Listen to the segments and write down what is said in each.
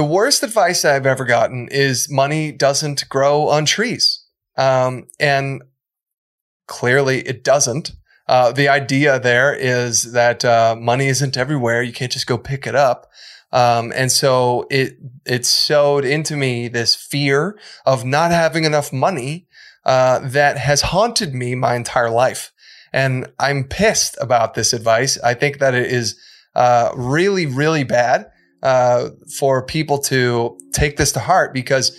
The worst advice I've ever gotten is money doesn't grow on trees. And clearly it doesn't. The idea there is that money isn't everywhere. You can't just go pick it up. And so it sowed into me this fear of not having enough money that has haunted me my entire life. And I'm pissed about this advice. I think that it is really, really bad for people to take this to heart, because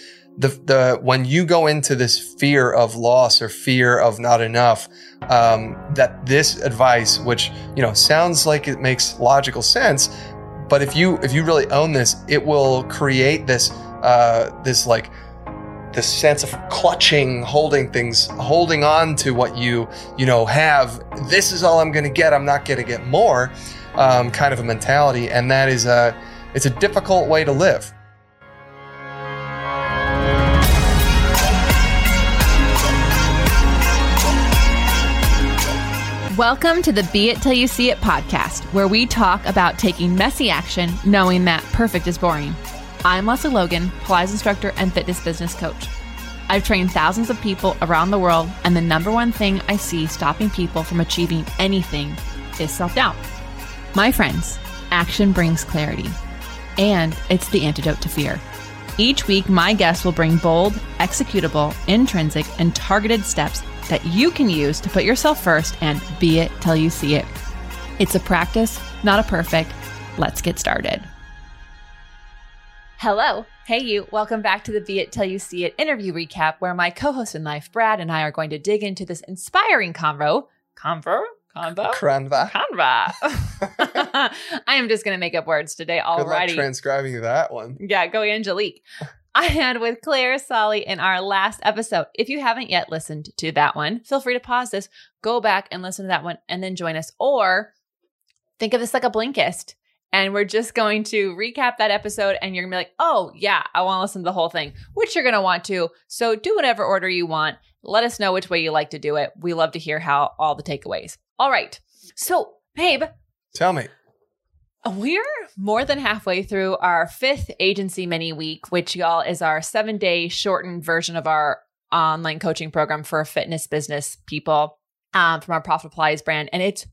when you go into this fear of loss or fear of not enough, that this advice, which, sounds like it makes logical sense, but if you really own this, it will create this sense of clutching, holding on to what you have. This is all I'm going to get. I'm not going to get more, kind of a mentality. And that is it's a difficult way to live. Welcome to the Be It Till You See It podcast, where we talk about taking messy action, knowing that perfect is boring. I'm Leslie Logan, Pilates instructor and fitness business coach. I've trained thousands of people around the world, and the number one thing I see stopping people from achieving anything is self-doubt. My friends, action brings clarity, and it's the antidote to fear. Each week, my guests will bring bold, executable, intrinsic, and targeted steps that you can use to put yourself first and be it till you see it. It's a practice, not a perfect. Let's get started. Hello. Hey, you. Welcome back to the Be It Till You See It interview recap, where my co-host in life, Brad, and I are going to dig into this inspiring Canva. I am just going to make up words today. Alrighty. Good luck transcribing that one. Yeah, go Angelique. I had with Claire Solly in our last episode. If you haven't yet listened to that one, feel free to pause this, go back and listen to that one, and then join us. Or think of this like a Blinkist, and we're just going to recap that episode, and you're going to be like, oh yeah, I want to listen to the whole thing, which you're going to want to. So do whatever order you want. Let us know which way you like to do it. We love to hear all the takeaways. All right. So, babe. Tell me. We're more than halfway through our 5th agency mini week, which, y'all, is our 7-day shortened version of our online coaching program for fitness business people from our Profit Applies brand. And it's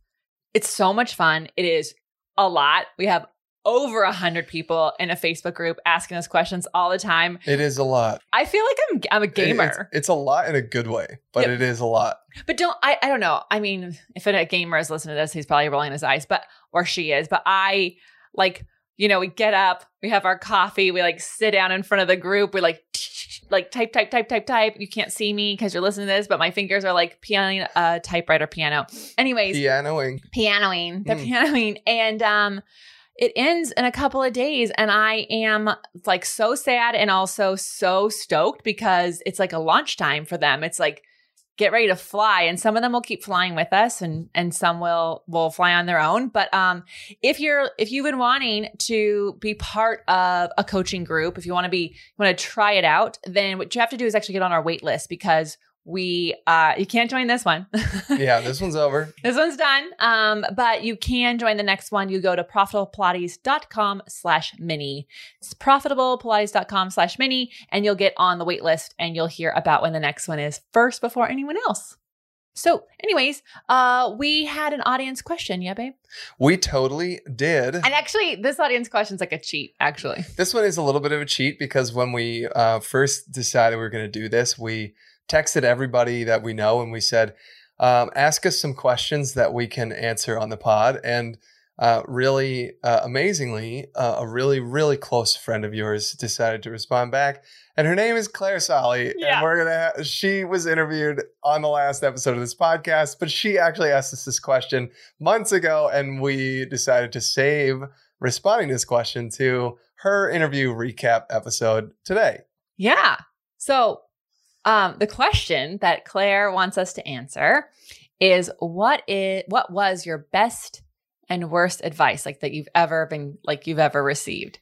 so much fun. It is a lot. We have over 100 people in a Facebook group asking us questions all the time. It is a lot. I feel like I'm a gamer. It's a lot in a good way, but yep. It is a lot. But I don't know. I mean, if a gamer is listening to this, he's probably rolling his eyes, or she is, but I we get up, we have our coffee, we sit down in front of the group. We type. You can't see me because you're listening to this, but my fingers are piano, typewriter piano. Anyways. Pianoing. They're pianoing. And, it ends in a couple of days, and I am so sad and also so stoked, because it's a launch time for them. It's get ready to fly, and some of them will keep flying with us, and some will fly on their own. But if you've been wanting to be part of a coaching group, if you want to try it out, then what you have to do is actually get on our wait list, because we you can't join this one. Yeah, this one's over. This one's done. But you can join the next one. You go to profitablepilates.com/mini. It's profitablepilates.com/mini, and you'll get on the wait list, and you'll hear about when the next one is first before anyone else. So anyways, we had an audience question. Yeah, babe? We totally did. And actually, this audience question is a cheat, actually. This one is a little bit of a cheat, because when we first decided we were going to do this, we texted everybody that we know, and we said, ask us some questions that we can answer on the pod. And really amazingly, a really, really close friend of yours decided to respond back. And her name is Claire Solly. Yeah. And she was interviewed on the last episode of this podcast, but she actually asked us this question months ago, and we decided to save responding to this question to her interview recap episode today. Yeah. So the question that Claire wants us to answer is, what was your best and worst advice that you've ever been, you've ever received?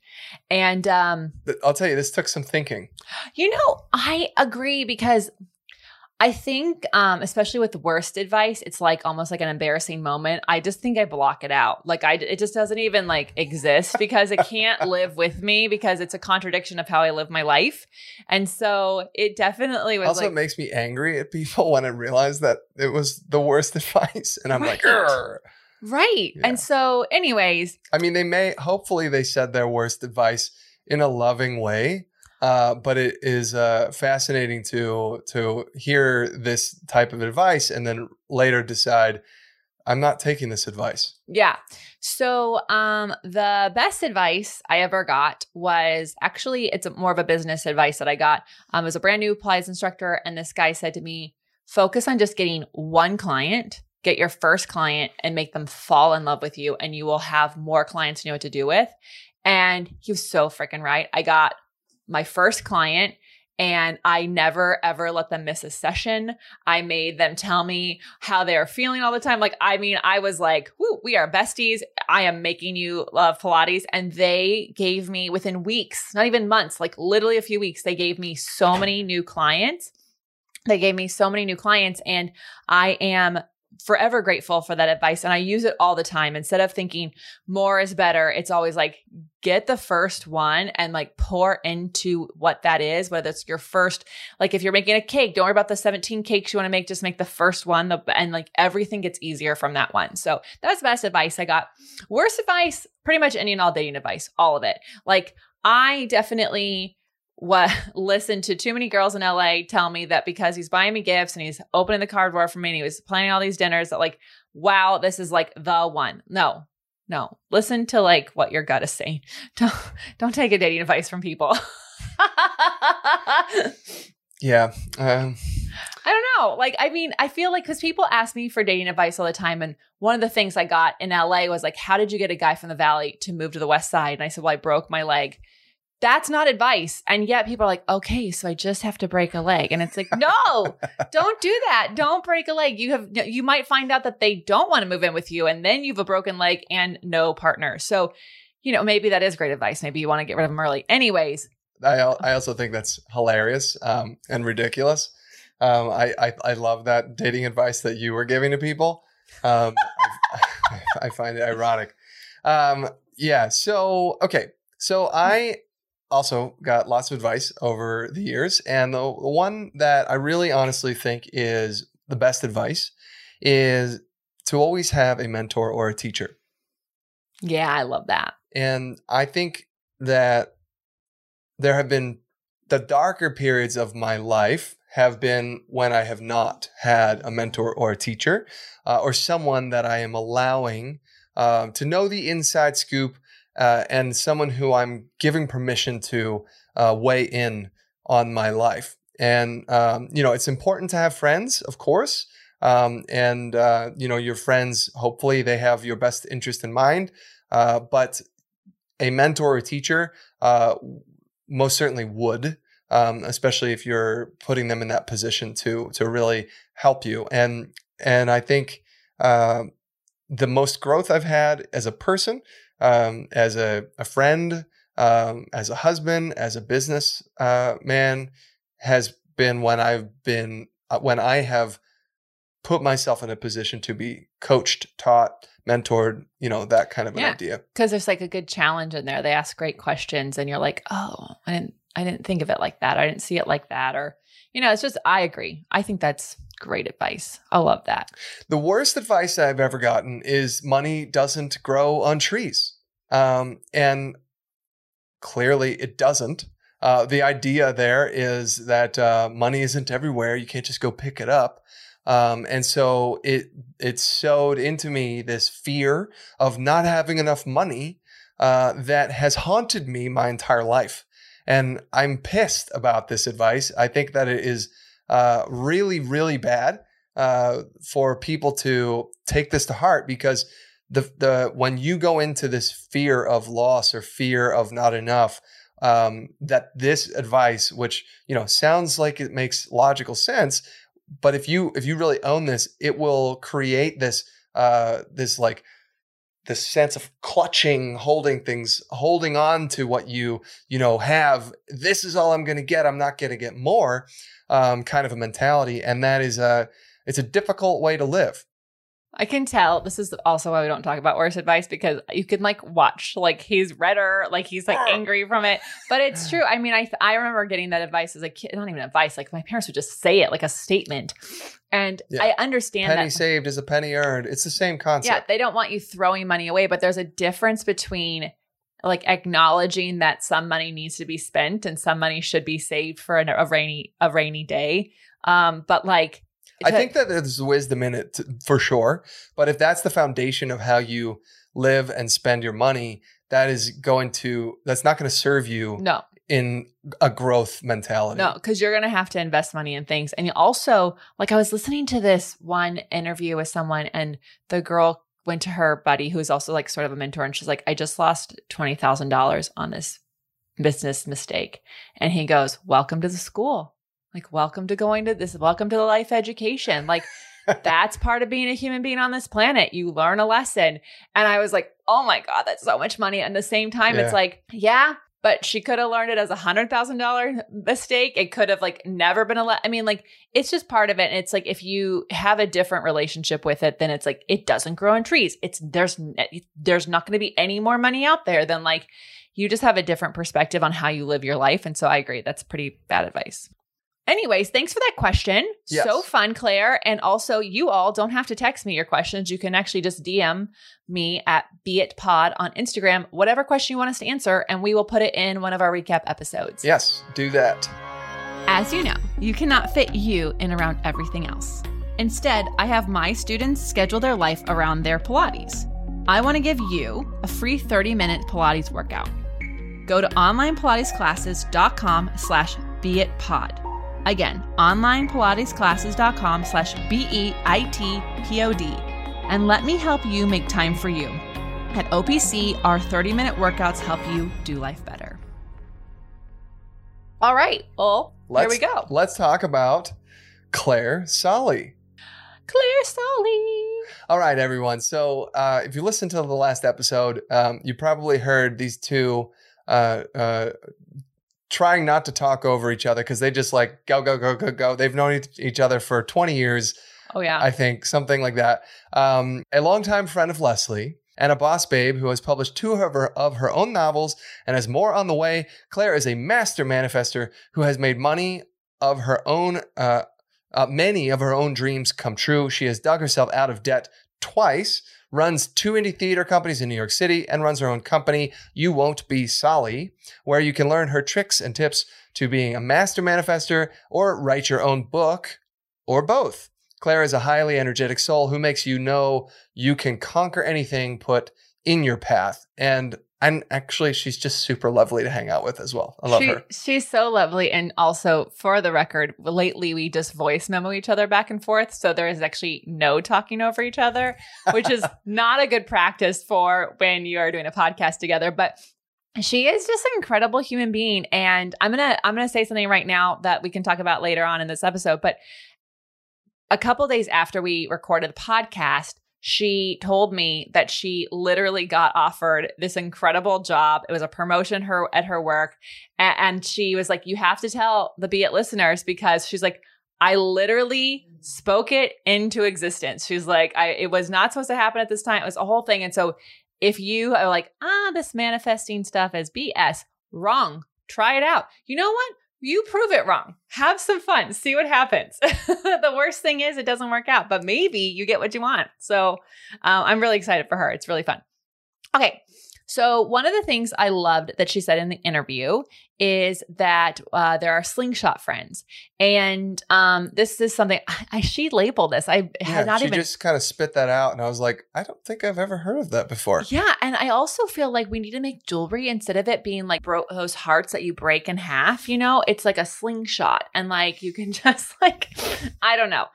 And I'll tell you, this took some thinking. I agree, because I think, especially with worst advice, it's like almost like an embarrassing moment. I just think I block it out. Like it just doesn't even like exist because it can't live with me because it's a contradiction of how I live my life. And so it definitely was also like, makes me angry at people when I realize that it was the worst advice. And I'm right. like, grr. Right. Yeah. And so anyways, I mean, hopefully they said their worst advice in a loving way. But it is fascinating to hear this type of advice and then later decide, I'm not taking this advice. Yeah. So the best advice I ever got was actually, it's more of a business advice that I got. I was a brand new applies instructor, and this guy said to me, focus on just getting one client, get your first client and make them fall in love with you, and you will have more clients you know what to do with. And he was so freaking right. I got my first client, and I never, ever let them miss a session. I made them tell me how they're feeling all the time. Like, I mean, I was like, whoo, we are besties. I am making you love Pilates. And they gave me within weeks, not even months, like literally a few weeks, they gave me so many new clients. And I am forever grateful for that advice. And I use it all the time. Instead of thinking more is better, it's always like, get the first one and like pour into what that is, whether it's your first, like if you're making a cake, don't worry about the 17 cakes you want to make, just make the first one and like everything gets easier from that one. So that's the best advice I got. Worst advice, pretty much any and all dating advice, all of it. Like I definitely listened to too many girls in LA tell me that because he's buying me gifts and he's opening the card drawer for me and he was planning all these dinners that like, wow, this is like the one. No. Listen to like what your gut is saying. Don't take a dating advice from people. Yeah. I don't know. Like, I mean, I feel like because people ask me for dating advice all the time. And one of the things I got in LA was like, how did you get a guy from the Valley to move to the West Side? And I said, well, I broke my leg. That's not advice. And yet people are like, okay, so I just have to break a leg. And it's like, no, don't do that. Don't break a leg. You might find out that they don't want to move in with you. And then you have a broken leg and no partner. So, you know, maybe that is great advice. Maybe you want to get rid of them early. Anyways. I also think that's hilarious and ridiculous. I love that dating advice that you were giving to people. I find it ironic. Yeah. So, okay. So I also got lots of advice over the years. And the one that I really honestly think is the best advice is to always have a mentor or a teacher. Yeah, I love that. And I think that there have been the darker periods of my life have been when I have not had a mentor or a teacher or someone that I am allowing to know the inside scoop. And someone who I'm giving permission to weigh in on my life. And, you know, it's important to have friends, of course. You know, your friends, hopefully they have your best interest in mind. But a mentor or teacher most certainly would, especially if you're putting them in that position to really help you. And I think the most growth I've had as a person, as a friend, as a husband, as a business man, has been when I have put myself in a position to be coached, taught, mentored, you know, that kind of an idea. Because there's like a good challenge in there. They ask great questions, and you're like, oh, I didn't think of it like that. I didn't see it like that, or you know, it's just I agree. I think that's great advice. I love that. The worst advice I've ever gotten is money doesn't grow on trees. And clearly it doesn't. The idea there is that money isn't everywhere. You can't just go pick it up. And so it sowed into me this fear of not having enough money that has haunted me my entire life. And I'm pissed about this advice. I think that it is really, really bad for people to take this to heart, because the when you go into this fear of loss or fear of not enough, that this advice, which you know sounds like it makes logical sense, but if you really own this, it will create this like this sense of clutching, holding things, holding on to what you know, have. This is all I'm going to get. I'm not going to get more, kind of a mentality. And that is it's a difficult way to live. I can tell this is also why we don't talk about worse advice, because you can like watch, like he's redder, like he's like angry from it, but it's true. I mean, I remember getting that advice as a kid, not even advice, like my parents would just say it like a statement. And yeah. I understand that. A penny saved is a penny earned. It's the same concept. Yeah, they don't want you throwing money away, but there's a difference between like acknowledging that some money needs to be spent and some money should be saved for a rainy day. But like, I think that there's wisdom in it for sure. But if that's the foundation of how you live and spend your money, that's not going to serve you in a growth mentality. No, because you're going to have to invest money in things. And you also, like I was listening to this one interview with someone, and the girl went to her buddy who is also like sort of a mentor. And she's like, I just lost $20,000 on this business mistake. And he goes, welcome to the school. Like, welcome to the life education. Like, that's part of being a human being on this planet. You learn a lesson. And I was like, oh my God, that's so much money. And at the same time, It's like, yeah, but she could have learned it as $100,000 mistake. It could have like never been I mean, like, it's just part of it. And it's like, if you have a different relationship with it, then it's like, it doesn't grow on trees. There's not going to be any more money out there than like, you just have a different perspective on how you live your life. And so I agree. That's pretty bad advice. Anyways, thanks for that question. Yes. So fun, Claire. And also, you all don't have to text me your questions. You can actually just DM me at Be It Pod on Instagram, whatever question you want us to answer, and we will put it in one of our recap episodes. Yes, do that. As you know, you cannot fit you in around everything else. Instead, I have my students schedule their life around their Pilates. I want to give you a free 30-minute Pilates workout. Go to onlinepilatesclasses.com/beitpod. Again, onlinepilatesclasses.com/BEITPOD. And let me help you make time for you. At OPC, our 30-minute workouts help you do life better. All right. Well, here we go. Let's talk about Claire Solly. Claire Solly. All right, everyone. So if you listened to the last episode, you probably heard these two trying not to talk over each other because they just like go. They've known each other for 20 years. Oh, yeah. I think something like that. A longtime friend of Leslie and a boss babe who has published two of her own novels and has more on the way. Claire is a master manifester who has made money of her own, many of her own dreams come true. She has dug herself out of debt twice, runs two indie theater companies in New York City, and runs her own company, You Won't Be Solly, where you can learn her tricks and tips to being a master manifester or write your own book or both. Claire is a highly energetic soul who makes you know you can conquer anything put in your path. And actually, she's just super lovely to hang out with as well. I love her. She's so lovely. And also, for the record, lately we just voice memo each other back and forth. So there is actually no talking over each other, which is not a good practice for when you are doing a podcast together. But she is just an incredible human being. And I'm gonna say something right now that we can talk about later on in this episode. But a couple days after we recorded the podcast, she told me that she literally got offered this incredible job. It was a promotion at her work. And she was like, you have to tell the Be It listeners, because she's like, I literally spoke it into existence. She's like, it was not supposed to happen at this time. It was a whole thing. And so if you are like, this manifesting stuff is BS, wrong. Try it out. You know what? You prove it wrong. Have some fun. See what happens. The worst thing is it doesn't work out, but maybe you get what you want. So I'm really excited for her. It's really fun. Okay. So one of the things I loved that she said in the interview is that there are slingshot friends. And this is something she labeled this. She just kind of spit that out. And I was like, I don't think I've ever heard of that before. Yeah. And I also feel like we need to make jewelry instead of it being like those hearts that you break in half. You know, it's like a slingshot. And like you can just like, I don't know.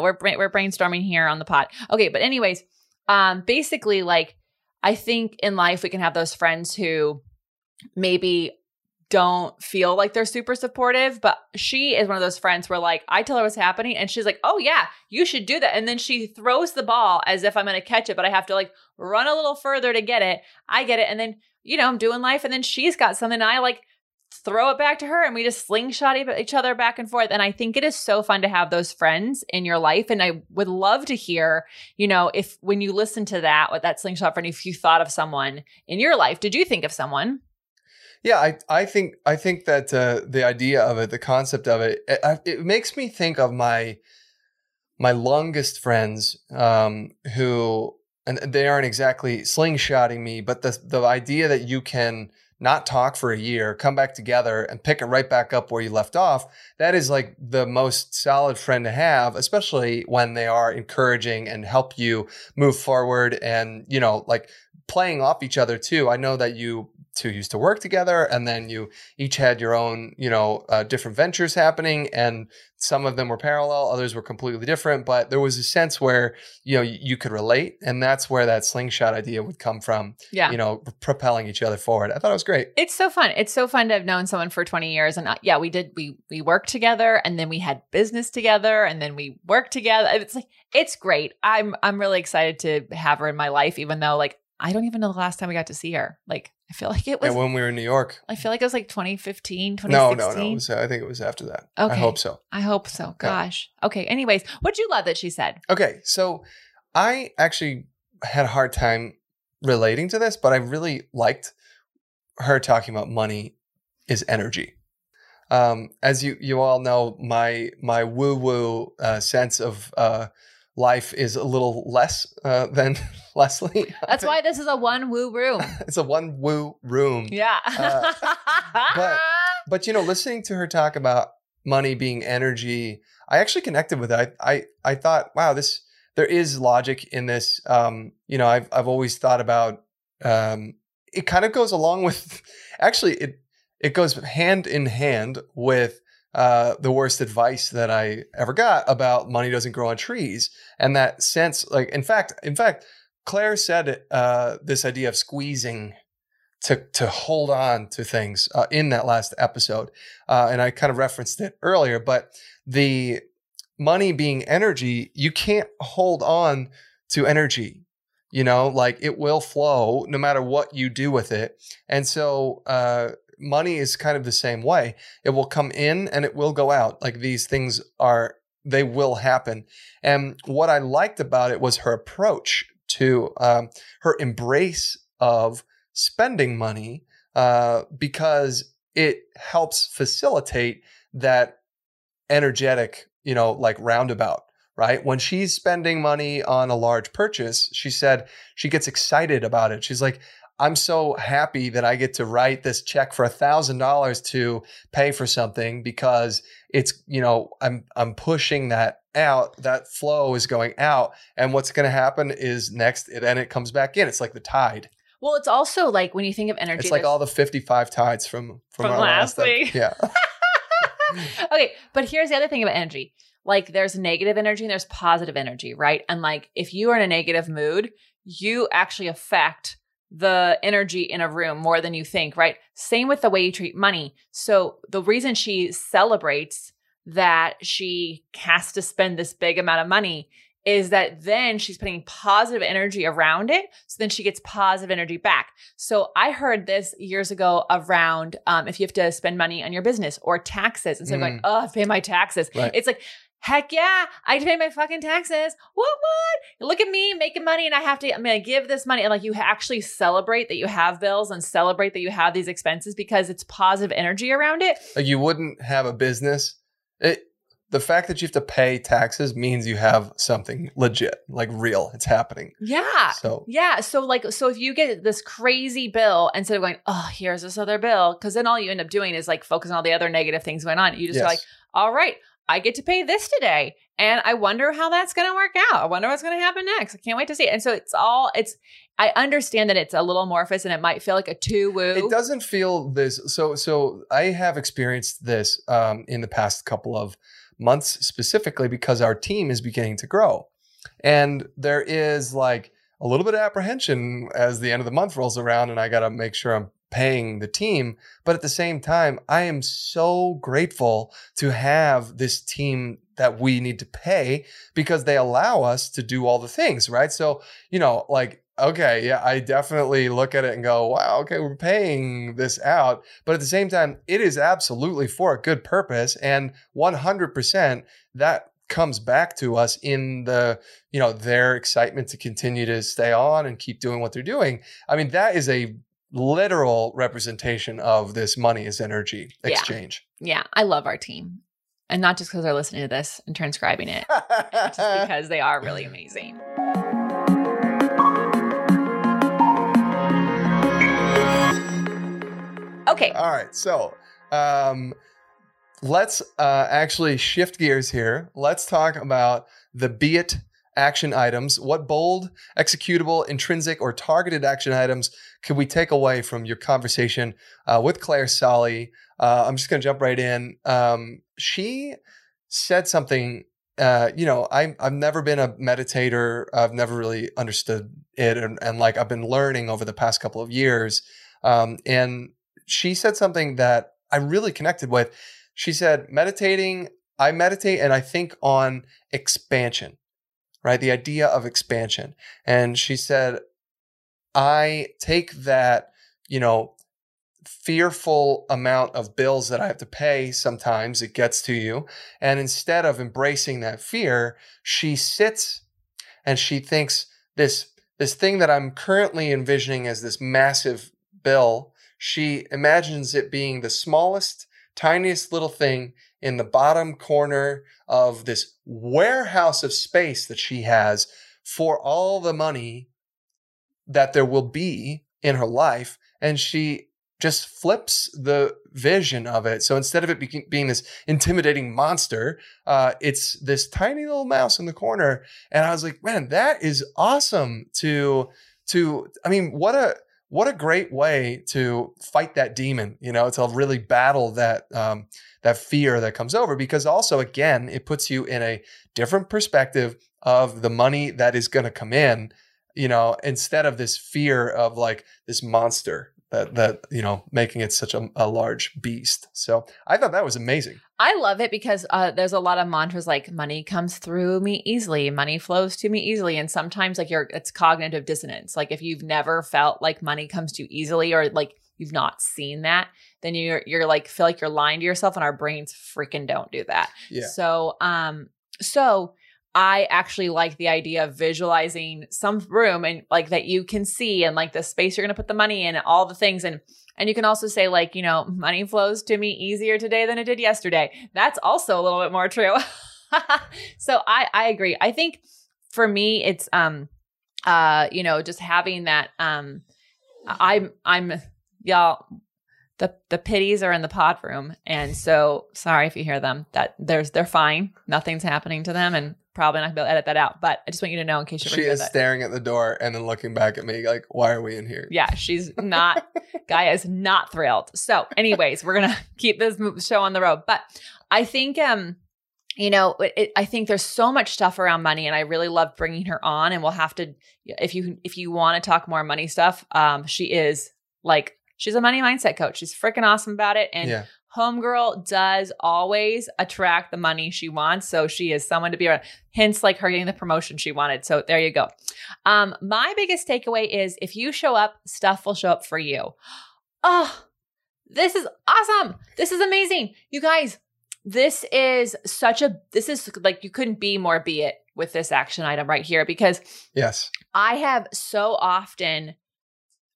We're brainstorming here on the pod. Okay. But anyways, basically like, I think in life, we can have those friends who maybe don't feel like they're super supportive, but she is one of those friends where like I tell her what's happening and she's like, oh yeah, you should do that. And then she throws the ball as if I'm going to catch it, but I have to like run a little further to get it. I get it. And then, you know, I'm doing life and then she's got something and I like throw it back to her and we just slingshot each other back and forth. And I think it is so fun to have those friends in your life. And I would love to hear, you know, if when you listen to that, with that slingshot friend, if you thought of someone in your life, did you think of someone? Yeah, I think that the idea of it, the concept of it, it makes me think of my longest friends who, and they aren't exactly slingshotting me, but the idea that you can not talk for a year, come back together and pick it right back up where you left off, that is like the most solid friend to have, especially when they are encouraging and help you move forward and, you know, like playing off each other too. I know that you two used to work together and then you each had your own, you know, different ventures happening, and some of them were parallel, others were completely different, but there was a sense where, you know, you could relate, and that's where that slingshot idea would come from. Yeah, you know, propelling each other forward. I thought it was great. It's so fun. It's so fun to have known someone for 20 years and yeah, we worked together and then we had business together and then we worked together. It's like, it's great. I'm really excited to have her in my life, even though like I don't even know the last time we got to see her. Like, I feel like it was... Yeah, when we were in New York. I feel like it was like 2015, 2016. No. It was, I think it was after that. Okay. I hope so. Gosh. Yeah. Okay. Anyways, what'd you love that she said? Okay. So I actually had a hard time relating to this, but I really liked her talking about money is energy. As you all know, my woo-woo sense of... life is a little less than Leslie. That's why this is a one woo room. It's a one woo room. Yeah. But, you know, listening to her talk about money being energy, I actually connected with it. I thought, wow, there is logic in this. You know, I've always thought about, it kind of goes along with, actually it goes hand in hand with the worst advice that I ever got about money doesn't grow on trees. And that sense, like, in fact, Claire said, this idea of squeezing to hold on to things, in that last episode. And I kind of referenced it earlier, but the money being energy, you can't hold on to energy, you know, like it will flow no matter what you do with it. And so, money is kind of the same way. It will come in and it will go out. Like these things are, they will happen. And what I liked about it was her approach to her embrace of spending money because it helps facilitate that energetic, you know, like roundabout, right? When she's spending money on a large purchase, she said she gets excited about it. She's like, I'm so happy that I get to write this check for $1,000 to pay for something because it's, you know, I'm pushing that out, that flow is going out. And what's going to happen is next, then it comes back in. It's like the tide. Well, it's also like when you think of energy, it's like all the 55 tides from our last week. Yeah. Okay. But here's the other thing about energy. Like there's negative energy and there's positive energy, right? And like, if you are in a negative mood, you actually affect the energy in a room more than you think, right? Same with the way you treat money. So the reason she celebrates that she has to spend this big amount of money is that then she's putting positive energy around it. So then she gets positive energy back. So I heard this years ago around if you have to spend money on your business or taxes. Instead of going, oh, I've paid my taxes. Right. It's like, heck yeah, I pay my fucking taxes. What? Look at me making money and I'm going to give this money. And like you actually celebrate that you have bills and celebrate that you have these expenses because it's positive energy around it. Like you wouldn't have a business. The fact that you have to pay taxes means you have something legit, like real. It's happening. Yeah. So if you get this crazy bill, instead of going, oh, here's this other bill, because then all you end up doing is like focus on all the other negative things going on. You just are like, all right, I get to pay this today. And I wonder how that's going to work out. I wonder what's going to happen next. I can't wait to see it. And so I understand that it's a little amorphous and it might feel like a too woo. It doesn't feel this. So I have experienced this in the past couple of months specifically because our team is beginning to grow. And there is like a little bit of apprehension as the end of the month rolls around and I got to make sure I'm paying the team. But at the same time, I am so grateful to have this team that we need to pay because they allow us to do all the things, right? So, you know, like, okay, yeah, I definitely look at it and go, wow, okay, we're paying this out. But at the same time, it is absolutely for a good purpose. And 100% that comes back to us in the, you know, their excitement to continue to stay on and keep doing what they're doing. I mean, that is a literal representation of this money is energy exchange. Yeah. I love our team. And not just because they're listening to this and transcribing it, just because they are really amazing. Okay. All right. So let's actually shift gears here. Let's talk about the Be It action items. What bold, executable, intrinsic, or targeted action items can we take away from your conversation with Claire Solly? I'm just going to jump right in. She said something, you know, I've never been a meditator. I've never really understood it. And like, I've been learning over the past couple of years. And she said something that I really connected with. She said, I meditate and I think on expansion, right? The idea of expansion. And she said, I take that, you know, fearful amount of bills that I have to pay. Sometimes it gets to you. And instead of embracing that fear, she sits and she thinks this thing that I'm currently envisioning as this massive bill, she imagines it being the smallest, tiniest little thing in the bottom corner of this warehouse of space that she has for all the money that there will be in her life. And she just flips the vision of it. So instead of it being this intimidating monster, it's this tiny little mouse in the corner. And I was like, man, that is awesome to I mean, what a great way to fight that demon, you know, to really battle that fear that comes over, because also, again, it puts you in a different perspective of the money that is going to come in, you know, instead of this fear of like this monster that, you know, making it such a large beast. So I thought that was amazing. I love it because there's a lot of mantras like money comes through me easily, money flows to me easily. And sometimes like it's cognitive dissonance. Like if you've never felt like money comes to you easily, or like you've not seen that, then you're like, feel like you're lying to yourself, and our brains freaking don't do that. Yeah. So I actually like the idea of visualizing some room and like that you can see, and like the space you're going to put the money in and all the things. And you can also say like, you know, money flows to me easier today than it did yesterday. That's also a little bit more true. So I agree. I think for me, it's, you know, just having that, I'm y'all, the pitties are in the pod room. And so sorry if you hear them, that they're fine. Nothing's happening to them. And probably not gonna be able to edit that out, but I just want you to know in case you ever hear that. She is staring at the door and then looking back at me like, why are we in here? Yeah, she's not, Gaia is not thrilled. So anyways, we're going to keep this show on the road. But I think, you know, I think there's so much stuff around money, and I really love bringing her on, and we'll have to, if you want to talk more money stuff, she is like, she's a money mindset coach. She's freaking awesome about it. And yeah. Homegirl does always attract the money she wants. So she is someone to be around, hence like her getting the promotion she wanted. So there you go. My biggest takeaway is if you show up, stuff will show up for you. Oh, this is awesome. This is amazing. You guys, this is like, you couldn't be more Be It with this action item right here, because yes, I have so often,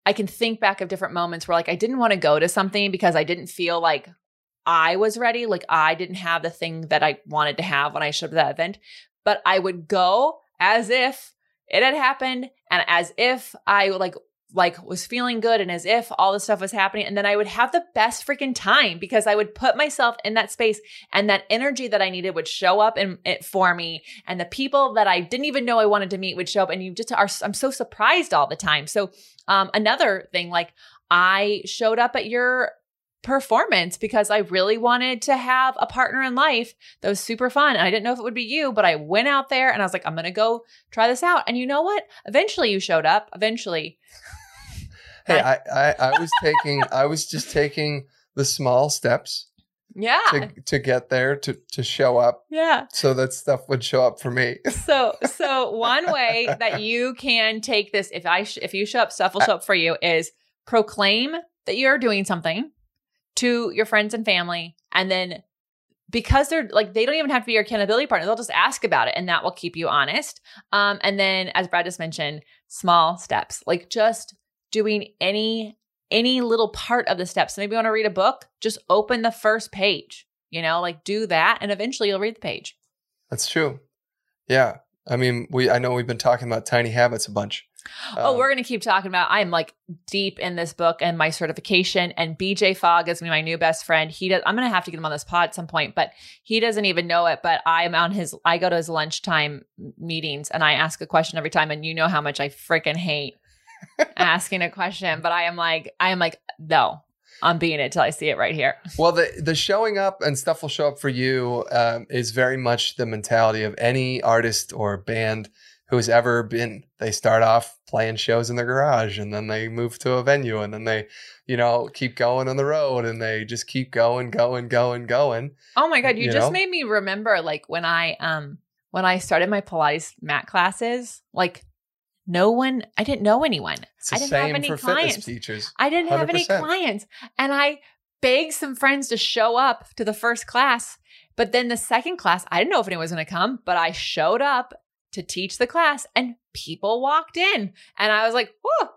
I can think back of different moments where like, I didn't want to go to something because I didn't feel like I was ready. Like I didn't have the thing that I wanted to have when I showed up to that event, but I would go as if it had happened and as if I like was feeling good and as if all this stuff was happening. And then I would have the best freaking time because I would put myself in that space, and that energy that I needed would show up in it for me. And the people that I didn't even know I wanted to meet would show up. And I'm so surprised all the time. So another thing, like I showed up at your performance because I really wanted to have a partner in life that was super fun. And I didn't know if it would be you, but I went out there and I was like, I'm going to go try this out. And you know what? Eventually you showed up. Hey, I was just taking the small steps. Yeah. To get there, to show up. Yeah. So that stuff would show up for me. So one way that you can take this, if you show up, stuff will show up for you, is proclaim that you're doing something to your friends and family. And then, because they're like, they don't even have to be your accountability partner. They'll just ask about it, and that will keep you honest. And then, as Brad just mentioned, small steps, like just doing any little part of the steps. Maybe you want to read a book, just open the first page, like do that. And eventually you'll read the page. That's true. Yeah. I mean, I know we've been talking about tiny habits a bunch. We're going to keep talking about, I'm like deep in this book and my certification, and BJ Fogg is my new best friend. I'm going to have to get him on this pod at some point, but he doesn't even know it, but I go to his lunchtime meetings and I ask a question every time. And you know how much I freaking hate asking a question, but I am like, no, I'm being it till I see it right here. Well, the showing up and stuff will show up for you is very much the mentality of any artist or band who's ever been. They start off playing shows in their garage, and then they move to a venue, and then they, keep going on the road, and they just keep going. Oh my God. You just made me remember, like when I started my Pilates mat classes, like I didn't know anyone. It's the I didn't same have any for clients. Fitness teachers. I didn't 100%. Have any clients. And I begged some friends to show up to the first class, but then the second class, I didn't know if anyone was going to come, but I showed up to teach the class, and people walked in, and I was like, whoa,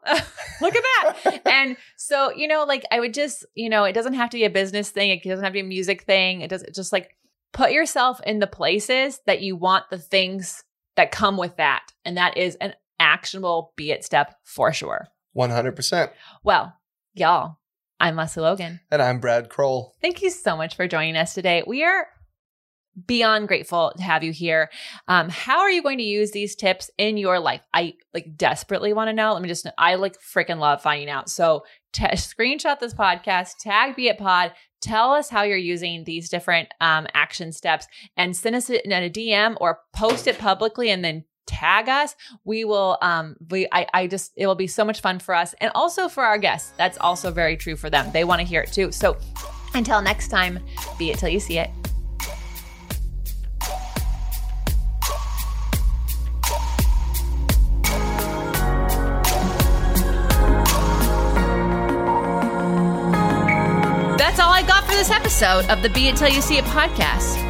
look at that. And so, I would just, it doesn't have to be a business thing. It doesn't have to be a music thing. It doesn't, just like put yourself in the places that you want the things that come with that. And that is an actionable be it step for sure. 100%. Well, y'all, I'm Leslie Logan. And I'm Brad Crowell. Thank you so much for joining us today. We are beyond grateful to have you here. How are you going to use these tips in your life? I desperately want to know. I freaking love finding out. So screenshot this podcast, tag Be It Pod, tell us how you're using these different action steps, and send us it in a DM or post it publicly and then tag us. We will, it will be so much fun for us. And also for our guests, that's also very true for them. They want to hear it too. So until next time, be it till you see it. That's all I got for this episode of the Be It Till You See It podcast.